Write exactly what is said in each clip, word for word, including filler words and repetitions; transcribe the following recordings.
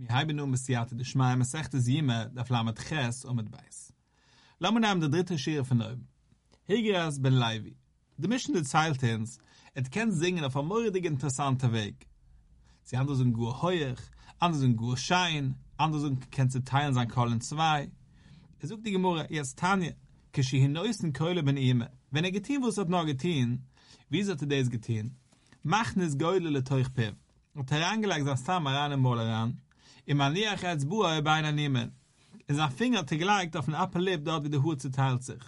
Lamanam, der dritte Schere von oben. Higras ben Levi. Die Mischende zeilt uns, et kennt singen auf einem mordig interessanten Weg. Sie anders sind gut heuer, anders sind gut schein, anders sind kennt sie teilen sein Kollen zwei. Er sucht die Gemurre, jetzt Tanja, keschi hinäusten Keule ben Eme. Wenn er getein, was hat noch getein, wie sollte er das getein? Machen es Geule le Teuchpev. Und herangelegt das Tamaran im Moleran, im Aniach als Bua er beinahe nehmen. Er sah Finger tegleicht auf den Appellip dort, wie der Hut zerteilt sich.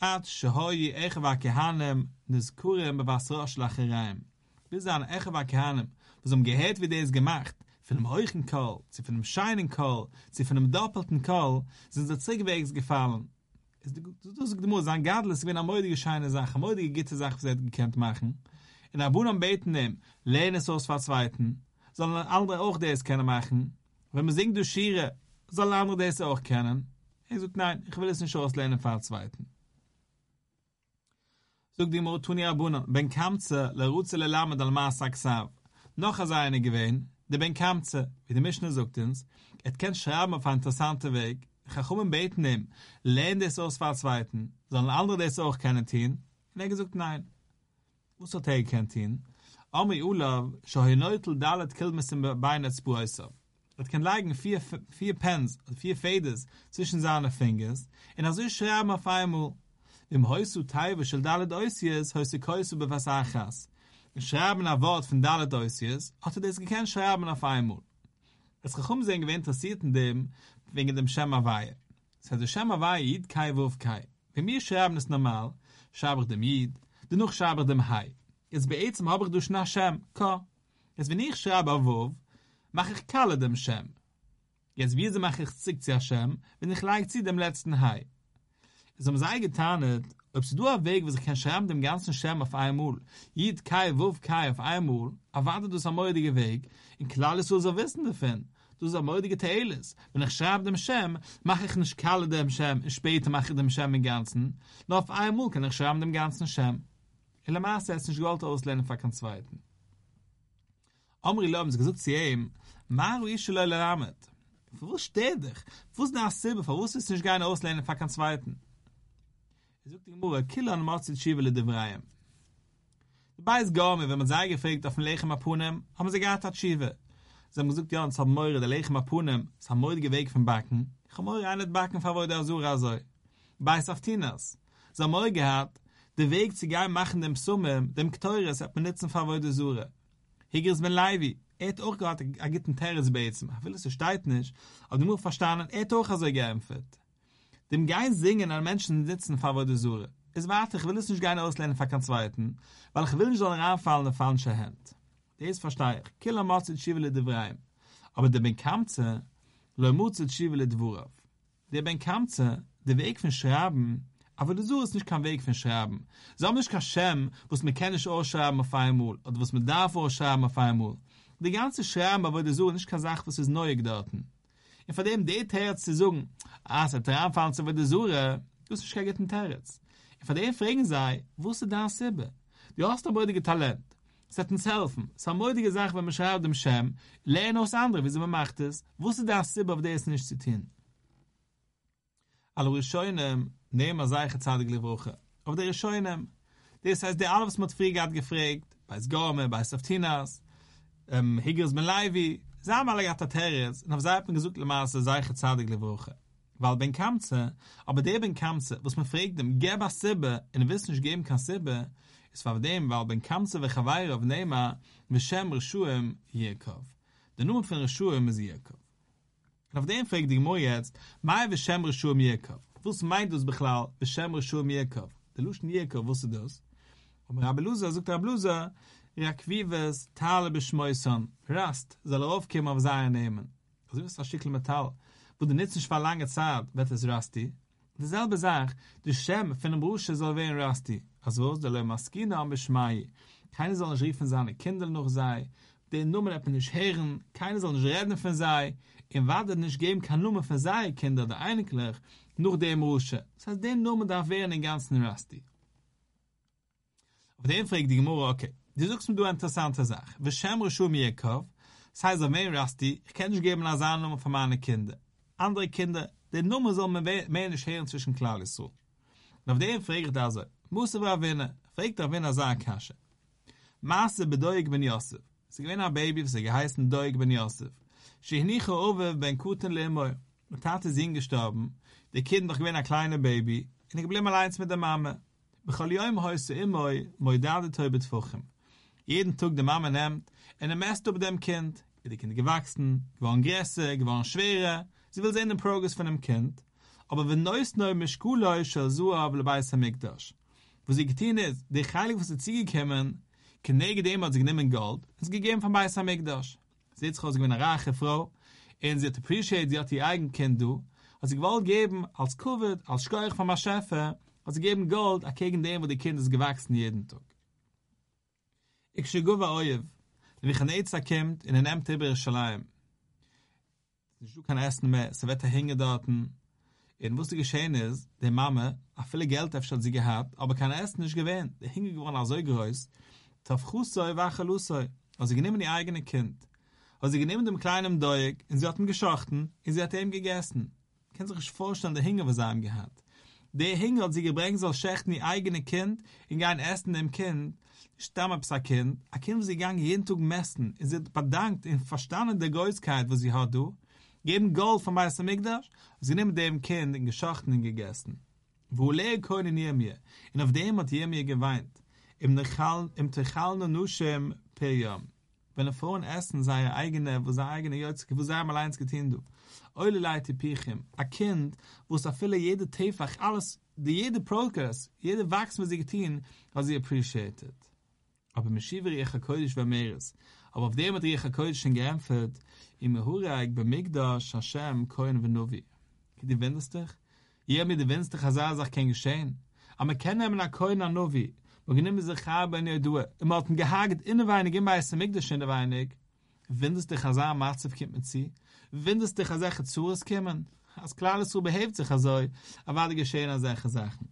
Ad, Shehoyi, Echewa Kehanem, Neskurem, Bevasrosh, Lachereim. Bis an Echewa Kehanem, was um Gehät wie der ist gemacht, von dem heuchen Kohl, sie von dem scheinen Kohl, sie von dem doppelten Kohl, sind sie zurückwegs gefallen. Das ist nur sein Gadlis, wenn eine mordige scheine Sache, eine mordige Gitte-Sache, was sie hätten gekannt machen. In Abunam beten nehmen, lehne es aus verzweiten, sondern andere auch das können machen. Wenn man singt durch Schiere, soll andere das auch kennen? Er sagt, nein, ich will es nicht auslehnen, falls weiten. Sogt die Mortuni Abunan, Ben Kamze, la Rutze, la Lame, dal Maas, Aksav. Noch als eine gewähnt, der Ben Kamze, wie die Mischner sagt uns, et kennt Schrauben auf einen interessanten Weg, Chachum im Beten nehmen, lehnen das aus, falls weiten, sollen andere das auch kennen, tun? Und er sagt, nein. Was hat er gekannt, tun? Ami Ulav, schohineutel, dalet, kilmissen, beinet, spuäuser. Das kann liegen vier, vier Pens, vier Fädes zwischen seinen Fingers. Und also ich schreibe auf einmal, im Heusu Taiwe, schel Dalet Oisies, Heusu Koisu Bevasachas. Ich schreibe ein Wort von Dalet Oisies, hat er das gekannt schreiben auf einmal. Es kann sich irgendwie interessiert in dem, wegen dem Shem Havaya. Es heißt, der Shem Havaya Yid Kai Wurf Kai. Wenn wir schreiben es normal, schreibe ich dem Yid, dennoch schreibe ich dem Hai. Jetzt bei Eizem habe ich durch nach Shem, Ko. Jetzt wenn ich schreibe auf Wurf, mach ich kalle dem Shem. Jetzt wie sie mach ich zick zu Shem, wenn ich leik sie dem letzten Hai. Es um sei getanet, ob sie du auf Weg, wo sich kein Shem dem ganzen Shem auf einmal, Jid Kai, Wurf Kai auf einmal, erwartet du es am mordigen Weg, in klar ist du es auf Wissen davon, du es am mordigen Teiles. Wenn ich schreibe dem Shem, mach ich nicht kalle dem Shem, und später mach ich dem Shem im Ganzen, nur auf einmal kann ich schreiben dem ganzen Shem. In der Maße ist nicht gewollt auslehnen für keinen Zweiten. Omri Lom, sie gesagt zu ihm, Maru isch leu lelamet. Für was steht dich? Für was nach Silber? Für was ist nicht gerne auslehnen für keinen Zweiten? Er sagt die Gemurra, Kilo an Mozit Schivele Devrayim. Dabei ist Gomi, wenn man sei gefragt auf den Lechem Apunem, haben sie gehabt hat Schive. Sie haben gesagt, ja, es haben Meure, der Lechem Apunem, es haben Meure Weg vom Backen. Ich habe Meure einet Backen, für wo der Asura sei. Dabei ist auf Tinas. Sie haben Meure gehabt, der Weg zu gehen machen dem Summem, dem Teures, hat man nützen, für wo der Asura. Higris ben Levi, er hat auch gerade einen guten Territz bei ihm. Ich will es versteht nicht, aber du musst verstehen, er hat auch so geämpft. Dem Geist singen an Menschen sitzen, vor wo du suche. Es warte, ich will es nicht gerne auslehnen, vor keinen Zweiten, weil ich will nicht so reinfallen, auf falsche Hand. Das verstehe ich. Killa Mozit Schivele Devraim. Aber der Ben Kamze, Leu Mozit Schivele Devurav. Der Ben Kamze, der Weg von Schreiben, aber der Suhr ist nicht kein Weg für Schreiben. So haben nicht kein Schem, was man kann nicht ausschreiben auf einmal, oder was man darf ausschreiben auf einmal. Die ganze Schreiben, aber der Suhr ist nicht keine Sache, was ist neu gedacht. Und von dem, der Terz zu sagen, ah, es hat der Anfang zu der Suhr, du hast nicht kein Gitten Terz. Und von dem fragen sei, wo ist das selber? Du hast ein mordiges Talent. Es hat uns helfen. Es ist eine mordige Sache, wenn man schreibt dem Schem, lehne aus anderen, wie sie man macht es, wo ist das selber, aber der ist nicht zu tun. Also ich scheune, nehmen wir solche Zeit gebrochen. Auf der Scheune, das heißt, der alles mit Frieg hat gefragt, bei Sgorme, bei Saftinas, ähm, Higris ben Levi, sie haben alle gehabt, hat Herz, und auf sie hat man gesagt, dass er solche Zeit gebrochen. Weil Ben Kamze, aber der Ben Kamze, was man fragt, dem Geba Sibbe, in der Wissen nicht geben kann Sibbe, ist von dem, weil Ben Kamze, wie Chavaira, wie Nema, wie Shem, Rishuim, Yerkov. Der Nummer von Rishuim ist Yerkov. Und auf dem fragt die Gemur jetzt, Mai, wie Shem, Rishuim, Yerkov. Was meint das Bechlal? Beshem Rishum Yekov. Der Luschen Yekov, wusste das? Und Rabbi Luza sagt Rabbi Luza, Rakvives Tale Beshmoison. Rast, soll er aufkommen auf Seier nehmen. Also das ist ein Stückchen Metall. Wo du nicht für lange Zeit wird es Rasti. Dasselbe sagt, der Shem von dem Brusche soll werden Rasti. Also was, der Leumaskina am Beshmai. Keine soll nicht riefen seine Kinder noch sei. Den Nummer hat man nicht hören. Keine soll nicht reden von sei. Im Wader nicht geben kann Nummer von sei Kinder, der eigentlich nur dem Rusche. Das heißt, den Nummer darf werden den ganzen Rasti. Auf dem fragt die Gemurra, okay, die suchst mir du eine interessante Sache. V'shem Rishum Yekov, Das heißt, wenn man das die, ich kann nicht geben als Annahme von meinen Kindern. Andere Kinder, die Nummer soll man mehr nicht hören zwischen klar ist so. Und auf dem fragt er so, muss er erwähnen, fragt er, wenn er sagen kann. Maße bedeutet Ben Yosef. Sie gewinnen ein Baby, sie geheißen Doeg Ben Yosef. Sie sind nicht gehoben, wenn Kuten Lehmöi. Die Tate ist hingestorben. Die Kinder gewinnen ein kleines Baby. Und ich blieb allein mit der Mama. Ich habe immer heute immer, ich dachte, ich habe es jeden Tag die Mama nimmt, und er messt über dem Kind. Die Kinder gewachsen, geworden größer, geworden schwerer. Sie will sehen den Progress von dem Kind. Aber wenn neues neu mit Schule ist, so habe ich es nicht gedacht. Wo sie getan ist, die Heilige, die sie ziehen können, Knege dem hat sie genommen Gold, und es gegeben von Beis HaMikdash. Sie hat sich aus einer reichen Frau, und sie hat appreciate, sie hat ihr eigenes Kind, du, hat sie gewollt geben, als Covid, als Scheuch von Maschefe, hat sie gegeben Gold, gegen dem, wo die Kinder ist gewachsen jeden Tag. Ich schiege bei euch, wenn ich an Eiza kommt, in ein Amt über Jerusalem. Ich kann essen mehr, sie wird dahin daten. Und was geschehen ist, die Mama hat viele Geld hat sie gehabt, aber kann Essen nicht gewähnt. Die Hinge geworden als so groß, Tafchussoi, Wachalussoi. Also, sie nehmen ihr eigenes Kind. Also, sie nehmen dem kleinen Doeg, und sie hat ihm geschochten, und sie hat ihm gegessen. Man kann sich nicht vorstellen, der Hinge, was er ihm gehabt. Der Hinge hat sie gebringt, soll schächten ihr eigenes Kind, und gehen essen dem Kind. Ich stamme bis ein Kind. Ein Kind, was sie gegangen, jeden Tag messen. Und sie hat bedankt, in verstanden der Größkeit, was sie hat, du. Geben Gold von Beis HaMikdash, und sie nehmen dem Kind, in geschochten und gegessen. Wo lehe können ihr mir? Und auf dem hat ihr mir geweint. Im Techal, im Techal no Nushem per Yom. Wenn er vorhin essen, sei er eigene, wo sei eigene Jötzke, wo sei er mal eins getehen, du. Eule Leute Pichim, ein Kind, wo es auf viele, jede Tefach, alles, jede Progress, jede Wachs, was sie getehen, was sie appreciated. Aber im Schiver, ich hakoidisch, wer mehr ist. Aber auf dem hat ich hakoidisch schon geämpft, im Hurag, beim Migdash, Hashem, Koin, Venovi. Die wendest dich? Ihr mir die wendest dich, Hazar, sagt kein Geschehen. Aber wir kennen einen Koin, Venovi. Und genommen sich habe in ihr Due. Und man hat ihn gehagert in der Weinig, in Beis HaMikdash in der Weinig. Wenn es dich also am Marzef kommt mit sie, wenn es dich also zu Zures kommen, als klar ist, so behebt sich also, aber die geschehen an solche Sachen.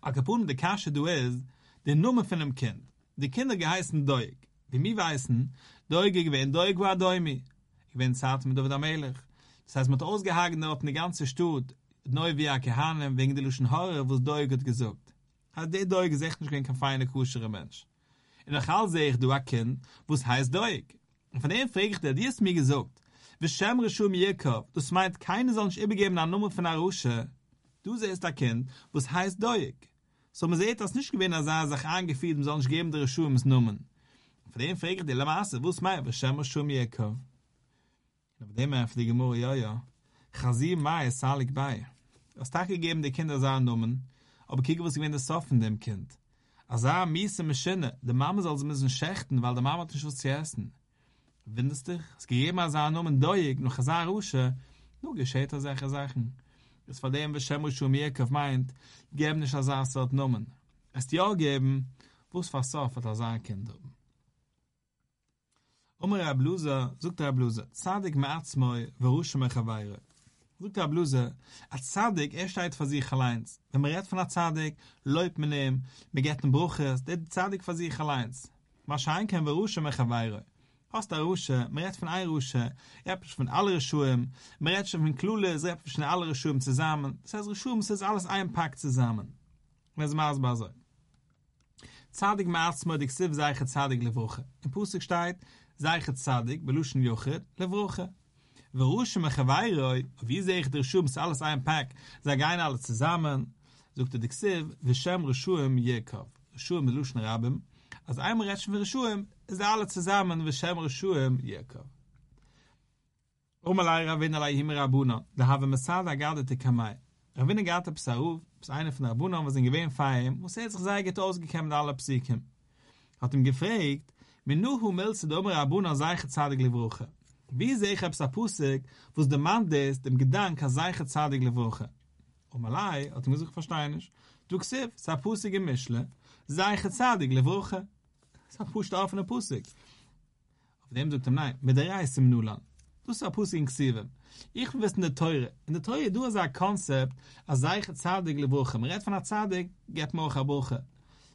Aber kaputt mit der Kasche du ist, die Nummer von einem Kind. Die Kinder geheißen Doeg. Wie wir weißen, Doeg gewinnt, Doeg war Doemi. Ich bin zart mit David Amelech. Das heißt, man hat ausgehagert auf eine ganze Stutt, neu wie ein Kehanem, wegen der Luschen Horror, wo es Doeg hat gesucht. Hat der Doeg gesagt, ich bin kein feiner, kuscherer Mensch. Und nachher sehe ich, du ein Kind, wo es heißt Doeg. Und von dem frage ich dir, die ist mir gesagt, wie Shem Rishum Yekov, das meint, keine soll nicht übergeben an Nummer von Arusha. Du siehst ein Kind, wo es heißt Doeg. So man sieht, dass nicht gewinnt, dass er sich angefiel, man soll nicht geben, der Rishum ist Numen. Und von dem frage ich dir, Lamasse, wo es meint, wie Shem Rishum Yekov. Und von dem frage ich dir, Mori, ja, ja, Chazi Mai, Salik Bai. Aus Tag gegeben, die Kinder sahen Numen, aber kiege, was gewinnt das Sof von dem Kind. Als er miese Maschine, die Mama soll sie müssen schächten, weil die Mama hat nicht was zu essen. Windest dich? Es gegeben, als er nur ein Doeg, noch als er Rusche, nur geschieht er solche Sachen. Es von dem, was Shem Rishum Yekov meint, geben nicht als er es dort Nomen. Es die auch geben, wo es fast Sof hat als er ein Kind haben. Umar Abluza, sucht der Abluza, Zadig me'atzmoi, verusche mechaweire. Sogt der Bluse, ein Zadig, er steht für sich allein. Wenn man redet von einem Zadig, läuft man ihm, man geht in Bruches, der Zadig für sich allein. Wahrscheinlich können wir Rusche machen weiter. Aus der Rusche, man redet von einer Rusche, er hat von allen Schuhen, man redet von Klule, er hat von allen Schuhen zusammen. Das heißt, Schuhen ist alles ein Pack zusammen. Das ist maßbar so. Zadig maßbar, die Xiv sei ich Zadig levroche. Im Pusik steht, sei ich Zadig, beluschen Jochit, levroche. Verusche mechaweiroi, wie sehe ich der Schuhe, ist alles ein Pack, sage ein alles zusammen, sagt der Dixiv, Vishem Rishuim Yekov, Rishuim mit Luschen Rabem, also einmal Rätschen für Rishuim, ist alle zusammen, Vishem Rishuim Yekov. Umalai Ravina lai him Rabuna, da habe Messada gardete Kamai. Ravina garte Psaruf, bis eine von Rabuna, was in Gewehen feim, muss er sich sei, geht ausgekämmt alle Psyken. Hat ihm gefragt, Minuhu milze da Omer Rabuna, sei ich Zadig Livruche. Wie sehe ich etwas Pusik, wo es der Mann ist, dem Gedanke, sei ich ein Zadig lewoche? Und malai, hat ihm gesagt, verstehe ich, du gsif, sei Pusik im Mischle, sei ich ein Zadig lewoche. Sei Pusik auf eine Pusik. Auf dem sagt er, nein, mit der Reis im Nulan. Du sei Pusik in Gsivem. Ich will wissen, der Teure. In der Teure, du hast ein Konzept, als sei ich ein Zadig lewoche. Man redet von einer Zadig, geht mir auch eine Woche.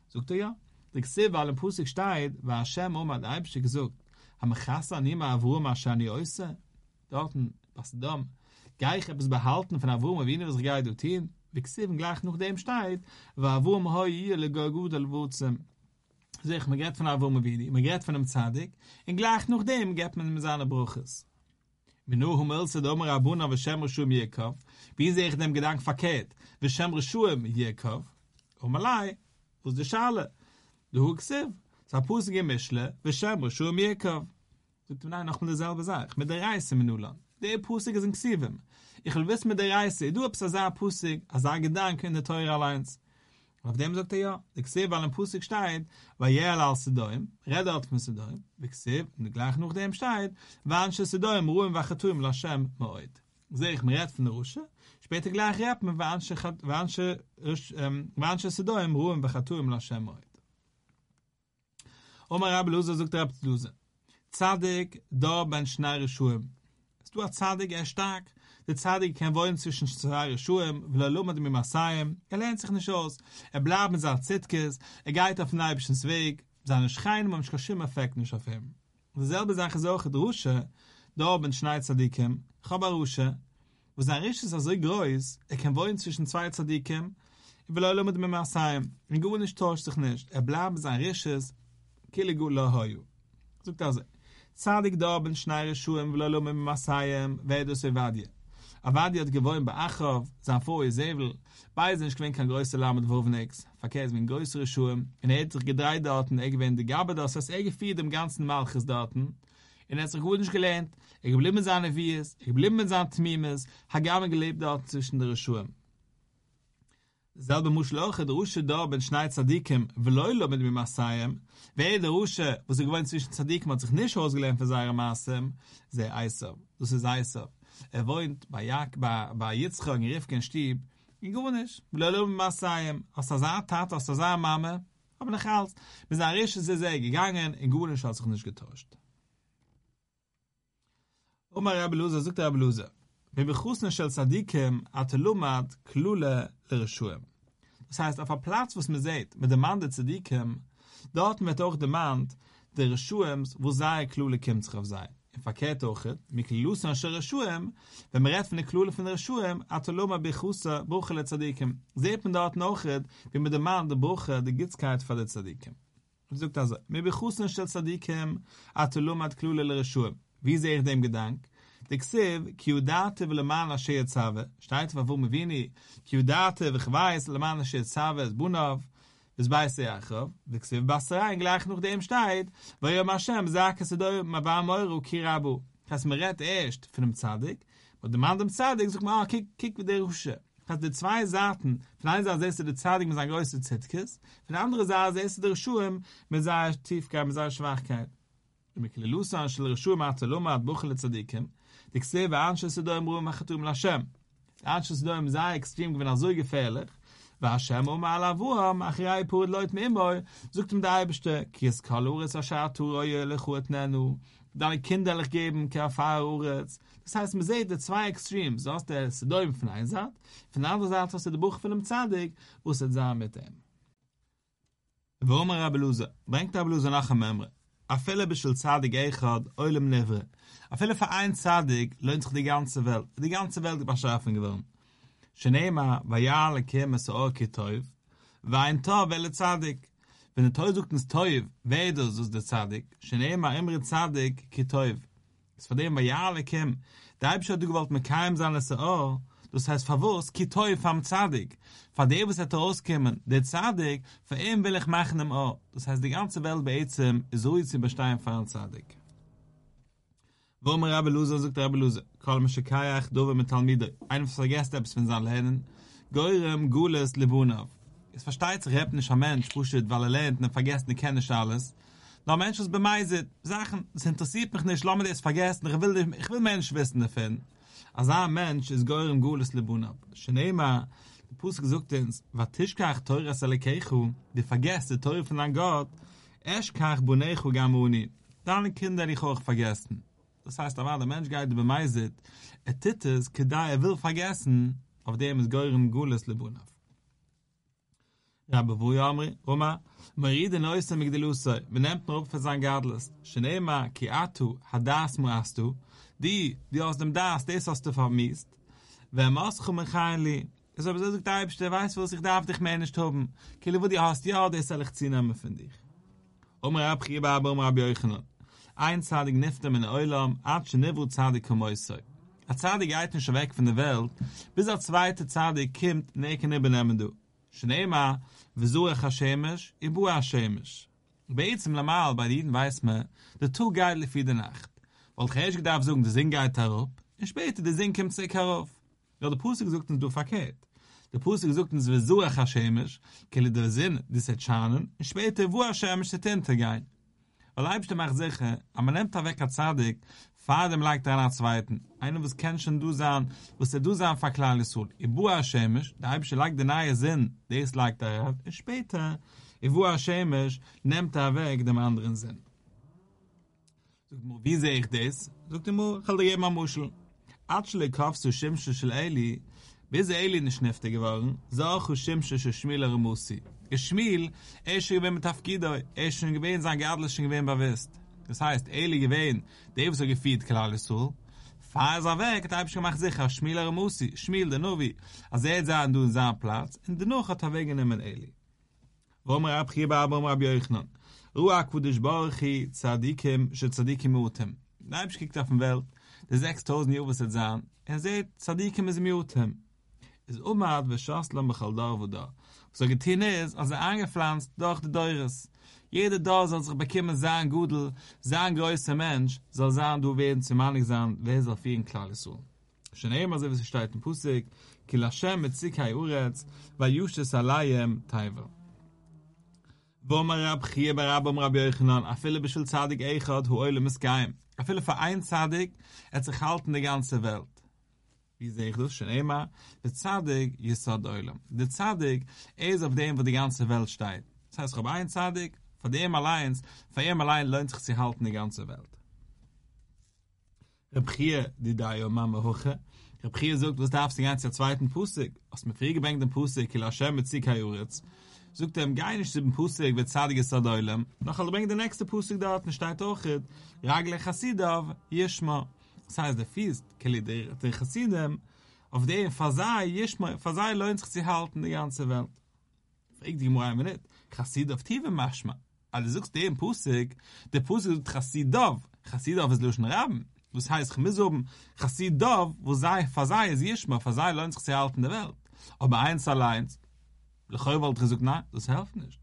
Sagt er, ja. Der Gsif, weil im Pusik steht, war Hashem Oma, der Eibische gesagt, am Chassa nima Avurma shani oise, dorten, was dumm, gleich etwas behalten von Avurma, wie ne was gei dort hin, wie gsehben gleich noch dem steht, wa Avurma hoi hier, le go gut al wurzem. Sich, man geht von Avurma Vini, man geht von einem Zadig, und gleich noch dem geht man mit seiner Bruches. Menuhum ilse domer Abuna, v'shem Rishum Yekov, wie sehe ich dem Gedanken verkehrt, v'shem Rishum Yekov, omalai, wo ist die Schale? Du huxev, sapus gemischle, v'shem Rishum Yekov. Sogt man nein, noch mal dieselbe Sache, mit der Reise, Menulan. Die Pusik sind gsivim. Ich will wissen mit der Reise, du hab's azar Pusik, azar Gedanken in der Teure allein. Auf dem sagt er ja, ich sehe, weil ein Pusik steht, weil jeder als Sedoim, redet mit Sedoim, ich sehe, und gleich nach dem steht, wann sie Sedoim ruhen, wachetum, Lashem, moed. Sehe ich, man redet von der Rusche, später gleich redet man, wann sie Sedoim ruhen, wachetum, Lashem, moed. Oma Rabbi Luzer sagt Rabbi Luzer, Zadig, da ben Schnei Rishuim. Du hast Zadig, er stark, der Zadig kann wohnen zwischen zwei Rischuhen, weil er lummet mit Masayim, er lehnt sich nicht aus, er bleibt mit seinen Zitkes, er geht auf den Eibischens Weg, seine Schreine beim Schloschim-Effekt nicht auf ihm. Dieselbe Sache ist auch die Rusche, da oben Schnei Zadikim, Chaba Rusche, wo sein Risch ist so groß, er kann wohnen zwischen zwei Zadikim, weil er lummet mit Masayim, er gut nicht täuscht sich nicht, er bleibt mit seinen Risches, Kiligu Lahoyu. Sogt er so, Zadig da oben Schnei Rischuhen, weil er lummet mit Masayim, Vedus Evadie. Avadi hat gewohnt bei Achav, Sanfo und Sevel. Beide sind nicht kein größer Lamm und Wurfnix. Verkehrt mit größeren Schuhen. Und er hat sich gedreht dort und er gewinnt die Gabe, das heißt, er gefiert dem ganzen Malchus dort. Und er hat sich gut nicht gelernt. Er geblieben mit seinen Wies, er geblieben mit seinen Tmimes, hat gerne gelebt dort zwischen den Schuhen. Selbe Muschel auch, der Rusche da, wenn Schnei Zadikim, Veloilo mit mir Masayim, wer der Rusche, wo sie gewohnt zwischen Zadikim, hat sich nicht ausgelernt für seine Masayim, sei Eiser. Das ist Eiser. Er wohnt bei Jak, bei, bei Yitzchak, in Rivka, in Stieb, in Gunisch, weil er loben Masayim, aus der Saar Tat, aus der Saar Mama, aber nicht alles. Bis er richtig ist er gegangen, in Gunisch hat sich nicht getäuscht. Oma Rabbi Luzer, sagt der Rabbi Luzer, wenn wir Chusne shel Tzadikim, at Lumat, klule, l'rishuem. Das heißt, auf der Platz, wo es mir seht, mit dem Mann der Tzadikim, dort wird auch der Mann der Rishuems, wo sei klule Kimtzchef sei. In verkehrt auch, mit Klusen an Rishuem, wenn man redet von der Klule von Rishuem, hat er Loma Bechusa, Bruche le Tzadikim. Seht man dort noch, wie mit dem Mann der Bruche, der Gitzkeit von der Tzadikim. Und sagt also, mit Bechusen an Tzadikim, hat er Loma at Klule le Rishuem. Wie sehe ich dem Gedank? Der Xiv, ki udate ve leman ashe yetzave, steht auf wo me vini, ki udate ve chweiss, leman ashe yetzave, es bunav, es beißt der Jakob, der Xiv Basra, gleich noch dem steht, weil Yom Hashem sagt, es do mabam euro kirabu. Das mir redt erst von dem Zadig, und dem anderen Zadig sagt man, kick kick mit der Rusche. Hat die zwei Saaten, von einer Saat säßte der Zadig mit seiner größten Zitkis, von der anderen Saat säßte der Schuhem mit seiner Tiefkeit, mit seiner Schwachkeit. Im Klelusan shel Schuhem hat Loma buchel Tzadikim, der Xiv an shel do im Ruhm macht um Lashem. An shel do im sei extrem gewinner so gefährlich. Wa sham um alavuam achray pod leut mit mal sucht um der beste kies kalores ashatu royele gut nanu dann kinderlich geben kafarures. Das heißt, man sieht die zwei Extremes, so aus der Sedoim von einer Seite, von der anderen Seite aus der Buch von dem Zadig, wo es zusammen mit dem. Warum Rabbi Luzer? Bringt Rabbi Luzer nach dem Memre. Afele bishul Zadig echad, oilem nevre. Afele für ein Zadig lohnt sich die ganze Welt. Die ganze Welt ist beschaffen geworden. Shenema, vayal, kem, es oor, ki teuf, vayin tov, ele Zadig. Wenn der Teuf sucht ins Teuf, weder, so ist der Zadig, Shenema, imre Zadig, ki teuf. Es von dem, vayal, kem, da hab ich heute gewollt, mit keinem sein, es oor, das heißt, verwurst, ki teuf am Zadig. Von dem, was hätte rauskommen, der Zadig, für ihn will ich machen im oor. Das heißt, die ganze Welt bei Ezem, so ist sie bestehen für ein Zadig. Wo mir Rabbi Luzer sagt, Rabbi Luzer, kol me shekayach dove mit Talmidei. Einem vergesst etwas von seinen Lehnen. Geurem gules lebunav. Es versteht sich, er hat nicht ein Mensch, pushet, weil er lehnt, und er vergesst, er kennt nicht alles. Nur ein Mensch, was bemeiset, Sachen, es interessiert mich nicht, lass mich das vergessen, ich will, ich will Mensch wissen davon. Also ein Mensch ist geurem gules lebunav. Schneema, der Pusik sagt uns, watishkach teures alekeichu, die vergesst, die teure von einem Gott, eschkach bunechu gamuni. Deine Kinder, die ich auch vergessen. Das heißt, aber der Mensch geht bemeiset, er tittes, kedai, er will vergessen, auf dem es geurem gules lebunav. Rabbi Vuja Amri, Roma, Maride Neuste Migdelusse, benehmt nur für sein Gadlis. Shenema, Kiatu, Hadas Muastu, die, die aus dem Das, des hast du vermisst. Wer Moschu Mechaili, es habe so gesagt, der Eibste weiß, wo sich darf dich managed haben. Kille, wo die hast, ja, das soll ich ziehen haben für dich. Omer Abchiebe, aber Omer Abi Euchenen. Ein Zadig niftem in Eulam, Atsche Nivu Zadig Komoisoi. A Zadig geht nicht weg von der Welt, bis der zweite Zadig kommt, neke nebenehmen du. Shenema, Vesuach HaShemesh, Ibu HaShemesh. Bei Izem Lamal, bei Jeden weiß man, der Tu geht lief in der Nacht. Weil ich erst gedacht habe, der Sinn geht herauf, und später der Sinn kommt sich herauf. Ja, der Pusik sagt uns, du verkehrt. Der Pusik sagt uns, Vesuach HaShemesh, kelle der Sinn, das hat Schanen, und später, wo HaShemesh der Tinte gehen. Weil Eibste macht sicher, aber nehmt er weg als Zadig, fahr dem Leik dran als Zweiten. Einer, was kennt schon du sein, was der du sein verklarlich soll. Ibu HaShemesh, der Eibste Leik der nahe Sinn, der ist Leik der hat, und später, Ibu HaShemesh, nehmt er weg dem anderen Sinn. Sogt mir, wie sehe ich das? Sogt mir, ich will dir geben am Muschel. Atschle kaufst du Schimsche schel Eli, bis Eli nicht nefte geworden, sag du Schimsche schel Schmilere Mussi. Geschmiel, er ist schon gewähnt mit Tafkido, er ist schon gewähnt, sein Geadl ist schon gewähnt bei West. Das heißt, Eli gewähnt, der ist so gefiet, klar ist so. Fahr es weg, da hab ich gemacht sicher, Schmiel er Musi, Schmiel der Novi. Also er sah du in seinem Platz, und dennoch hat er weggenommen Eli. Romer abchiebe, aber Romer abjoichnon. Ruach kudish baruchi, tzadikim, she tzadikim utem. Da hab ich gekickt auf den Welt, der sechstausend Jahre wird sein, er seht, tzadikim is miutem. Es umad, ve schaslam, bechaldar, wo da. So getein ist, als er angepflanzt durch die Deures. Jeder da soll sich bekommen, sein Gudel, sein größer Mensch, soll sein, du werden zu mannig sein, wer soll für ihn klar ist. Schönehm, so wie es steht in Pusik, ki Lashem mit Zikai Uretz, weil Jushes Alayem Taiva. Womer Rab Chie, Barab, um Rabbi Euchanan, a viele beschul Zadig Eichot, hu Eulem ist geheim. A viele Verein Zadig, hat sich halten die ganze Welt. Wie sehe ich das schon immer? Der Zadig Yesod Olam. Der Zadig ist auf dem, wo die ganze Welt steht. Das heißt, ich habe einen Zadig, von dem allein, von dem allein lohnt sich sie halten die ganze Welt. Reb Chie, die da Yoma hoche, Reb Chie sagt, was darfst du die ganze zweiten Pusik? Aus dem friegebängten Pusik, ki Lashem mit Zikai Uretz, sagt er im geinigen Pusik, wird Zadig Yesod Olam. Noch alle bringt der nächste Pusik dort, und steht auch, Ragle Chasidav, Yeshma. Das heißt, der Fies, der Chassidem, auf dem Fasai, Yishma, Fasai lohnt sich zu halten, die ganze Welt. Frag dich mal einmal nicht. Chassidov, Tive, Maschma. Also suchst du den Pusik, der Pusik ist Chassidov. Chassidov ist Luschen Raben. Das heißt, ich muss oben Chassidov, wo sei Fasai ist Yishma, Fasai lohnt sich zu halten, die Welt. Aber eins allein, Lechoi wollte gesagt, nein, das hilft nicht.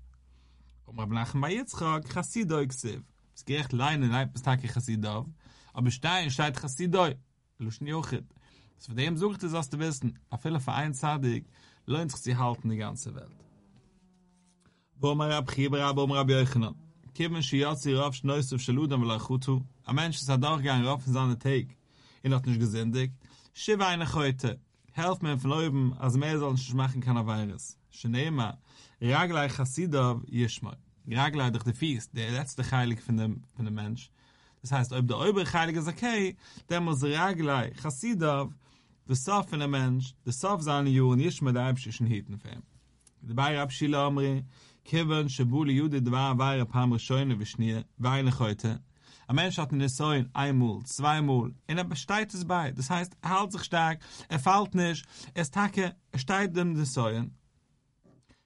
Aber nach dem Yitzchak, Chassidov, Xiv. Es geht echt leine, leib bis Taki Chassidov. Aber stein steht Chassidoi, Luschen Jochit. Das von dem sucht es, was du wissen, a viele Verein Zadig, lohnt sich sie halten die ganze Welt. Bomer Abchiber, aber Bomer Abjoichner. Kiven Shiatsi Rav Schneusuf Shaludam Velachutu. Ein Mensch ist ein Dorgang Rav in seine Teig. Er hat nicht gesündigt. Schiva eine heute. Helft mir von oben, als mehr soll nicht machen kann er weihres. Shenema, Raglai Chassidov Yishmai. Raglai durch die Fies, der letzte Heilig von dem, von dem Mensch. Das heißt, ob der übrige Heilige sagt, hey, der muss Raglai, Chassidov, der Sof von einem Mensch, der Sof seiner Juden, nicht mehr der Eibstischen Hitten für ihn. Dabei Rab Shila Omri, Kevin, Shabuli, Jude, Dwa, Weire, Pamre, Scheune, Wischnie, Weine, heute. Ein Mensch hat eine Säune, einmal, zweimal, und er besteht es bei. Das heißt, er hält sich stark, er fällt nicht, er stacke, er steht dem die Säune.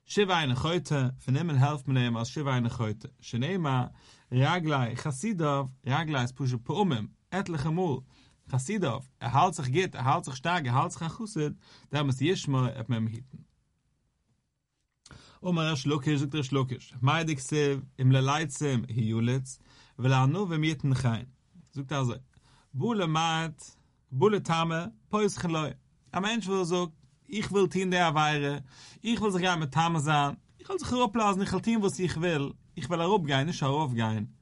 Shivaine, heute, vernehmen, helft mir nehmen, als Shivaine, heute. Shenema, Raglai, Chassidov, Raglai ist pushe po'umim, etliche Mul. Chassidov, er hält sich geht, er hält sich stark, er hält sich achusset, da muss Yishma ab meinem Hitten. Omer er schluckisch, sagt er schluckisch. Meidig sev, im leleizem, hi julitz, weil er nur wem jitten chein. Sagt er so, Bule maat, Bule tame, pois cheloi. Ein Mensch will sagt, ich will tin der weire, ich will sich ja mit tame sein, ich will sich heropblasen, ich will tin, was ich will. Ich will darauf gehen, nicht darauf gehen.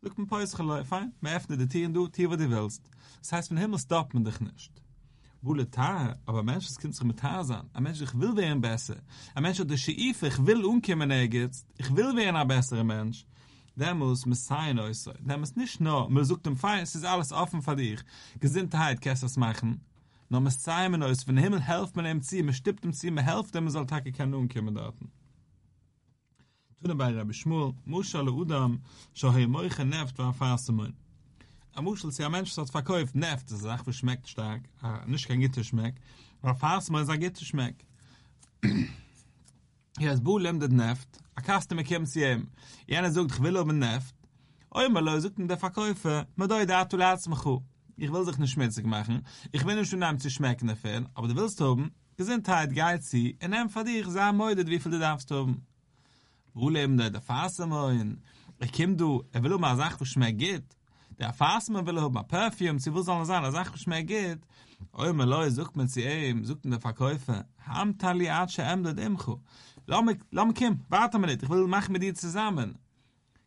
Look, mein Päuschen, Leute, fein, man öffnet die Tür und du, Tür, was du willst. Das heißt, von Himmel stoppt man dich nicht. Bulle Tare, aber ein Mensch, das kann sich mit Tare sein. Ein Mensch, ich will werden besser. Ein Mensch, der Schiefe, ich will umkommen, ich will werden ein besserer Mensch. Der muss mit sein, äußern. Der muss nicht nur, man sucht dem Fein, es ist alles offen für dich. Gesundheit, kannst du das machen. Nur mit sein, äußern. Von Himmel hilft man dem Ziel, man stippt dem Ziel, man hilft dem, man soll Tage keine umkommen dort. to the by Rabbi Shmuel, Mushal Udam, Shohei Moiche Neft war Fasemun. A Mushal ist ja ein Mensch, das verkauft Neft, das sagt, wie schmeckt stark, nicht kein Gitter schmeckt, aber Fasemun ist ein Gitter schmeckt. Hier ist Buhlem der Neft, a Kaste mit Kiem Siem, jener sagt, ich will oben Neft, Oimalo sagt der Verkäufer, Madoi da tu latzmachu. Ich will dich nicht schmutzig machen, ich will nicht unheimlich zu schmecken dafür, aber du willst haben, Gesundheit, Geiz, und nimm von dir, sei müde, wie viel du darfst haben. Wo leben da der Fasemoin? Ich komme du, er will um eine Sache, was mir geht. Der Fasemoin will um ein Parfüm, sie will so eine Sache, was mir geht. Oimalo sagt man sie ihm, sagt der Verkäufer, Ham tali atsche em dort imchu. Lass mich, lass mich kommen, warte mal nicht, ich will machen mit dir zusammen.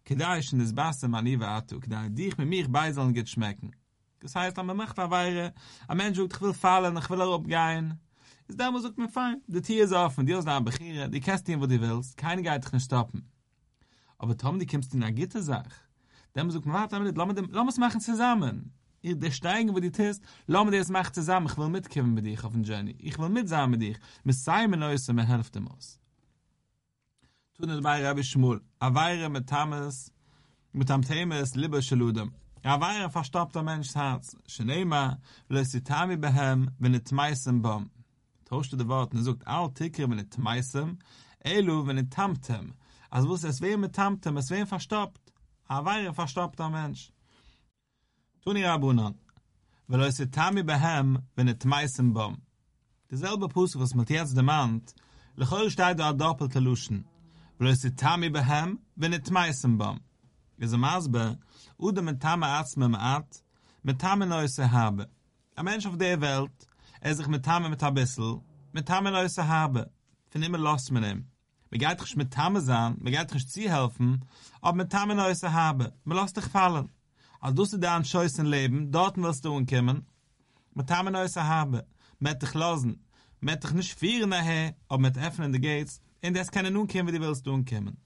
Kedai ist in das Basse mani watu, kedai dich mit mir beiseln geht schmecken. Das heißt, wenn man macht eine Weile, ein Mensch sagt, ich will fallen, ich will herabgehen. Ist damals sagt man, fein, die Tür ist offen, die ist da am Bechieren, die kannst dir, wo du willst, keine geht dich nicht stoppen. Aber Tom, die kommst in eine Gitter-Sache. Damals sagt man, warte, lass uns machen zusammen. Ihr, der Steigen, wo du tust, lass uns das machen zusammen, ich will mitkommen mit dich auf den Journey, ich will mitsammen mit dich, mit seinem Neues und mir helft dem aus. Tun es bei Rabbi Shmuel. Aweire mit Tames, mit am Themes, Liebe Scheludem. Aweire verstoppt der Menschs Herz. Schneema, lösitami behem, wenn et meisem bom. Tauschte die Worte, und er sagt, all Ticker, wenn et meisem, elu, wenn et tamtem. Also wusste es, wem mit tamtem, es wem verstoppt. Aweire verstoppt der Mensch. Tun ihr Rabunan. Lösitami behem, wenn et meisem bom. Dieselbe Pusik, was mit jetzt demand, lechol steht da doppelte Luschen. Blöse Tami behem, wenn et meisem bom. Diese Masbe, Uda mit Tame Atzme Maat, mit Tame Neuse habe. Ein Mensch auf der Welt, er sich mit Tame mit ein bisschen, mit Tame Neuse habe. Von immer los mit ihm. Man geht dich mit Tame sein, man geht dich zu helfen, aber mit Tame Neuse habe. Man lässt dich fallen. Als du sie da an Scheußen leben, dort willst du umkommen, mit Tame Neuse habe. Mit dich losen, mit dich nicht vieren nachher, aber mit öffnen die Gates, in das kann er nun kommen, wie du willst nun kommen.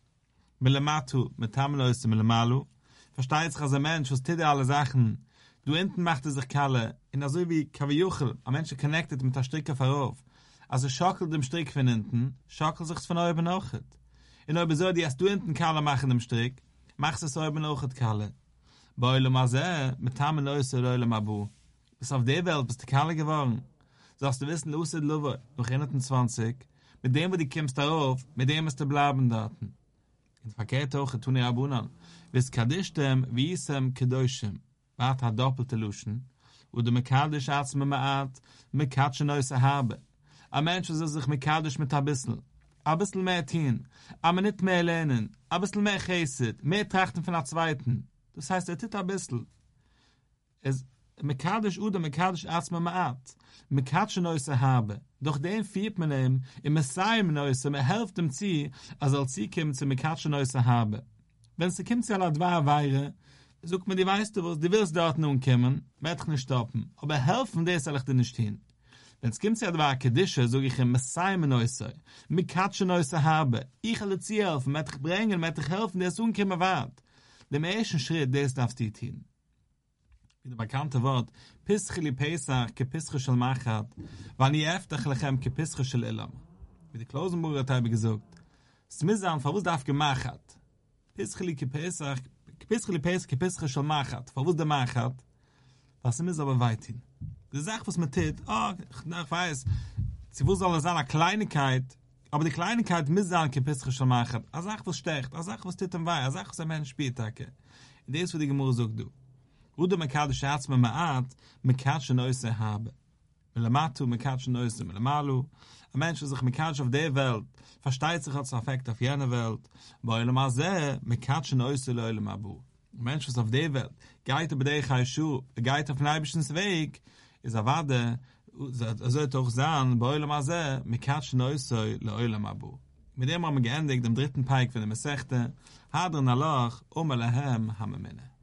Melamatu, mit Tameloise, Melamalu, versteht sich als ein Mensch, was tut alle Sachen, du hinten macht er sich Kalle, in der so wie Kavijuchel, ein Mensch connected mit der Stricke vorauf, also schockelt dem Strick von hinten, schockelt sich von oben auch. In der so, die hast du hinten Kalle machen dem Strick, machst es oben auch Kalle. Bei Eulemase, mit Tameloise, Eulemabu, bis auf der Welt bist du Kalle geworden. So hast du wissen, Lucid Lover, durch einundzwanzig, mit dem, wo die kommst darauf, mit dem ist der bleiben daten. In verkehrt auch, tun ihr Abunan, wis kadishtem, wiesem, kedoishem, wart hat doppelte Luschen, oder mekadisch arzt mit meat, mekadische neuse habe. Ein Mensch soll sich mekadisch mit ein bisschen, ein bisschen mehr tun, aber nicht mehr lernen, ein bisschen mehr chesed, mehr trachten von der Zweiten. Das heißt, er tut ein bisschen. Es mekadisch oder mekadisch arzt mit meat, mekadische neuse habe. Doch den fiebt man ihm, im Messiaim Neusem, er helft ihm zu, als als sie kommt zu Mekatschen Neusem habe. Wenn sie kommt zu einer Dwa Weire, sagt man, die weißt du was, die willst dort nun kommen, wird dich nicht stoppen, aber helfen, der soll ich dir nicht hin. Wenn es kommt zu einer Dwa Kedische, sage ich ihm, Messiaim Neusem, Mekatschen Neusem habe, ich will dir helfen, wird dich bringen, wird dich helfen, der ist unkommen wert. Dem ersten Schritt, der ist auf die hin. Wie der bekannte Wort, Pischeli Pesach, Kepischel Shel Machat, Vani Eftach Lechem, Kepischel Shel Elam. Wie der Klausenburger hat habe gesagt, Smizan, Favus darf gemachat. Pischeli Pesach, Pischeli Pesach, Kepischel Shel Machat, Favus der Machat, was Smizan aber weit hin. Die Sache, was man tät, oh, ich weiß, sie wusste alles an der Kleinigkeit, aber die Kleinigkeit Mizan, Kepischel Shel Machat, a Sache, was stecht, a Sache, was tät am Wei, a Sache, was ein Mensch spielt, hake. Das, wo die Gemurre sagt, du. Ude mekadisch arz me maat, mekadisch neuse habe. Melamatu, mekadisch neuse, melamalu. Ein Mensch, der sich mekadisch auf der Welt, versteht sich als Affekt auf jener Welt. Bei Eulemase, mekadisch neuse, leulemabu. Ein Mensch, der auf der Welt, geht über den Chaishu, geht auf den Leibischens Weg, ist er wade, er sollte auch sein, bei Eulemase, mekadisch neuse, leulemabu. Mit dem haben wir geendigt, dem dritten Peik von der Mesechte, Hadran Allah, um Alahem, Hamemene.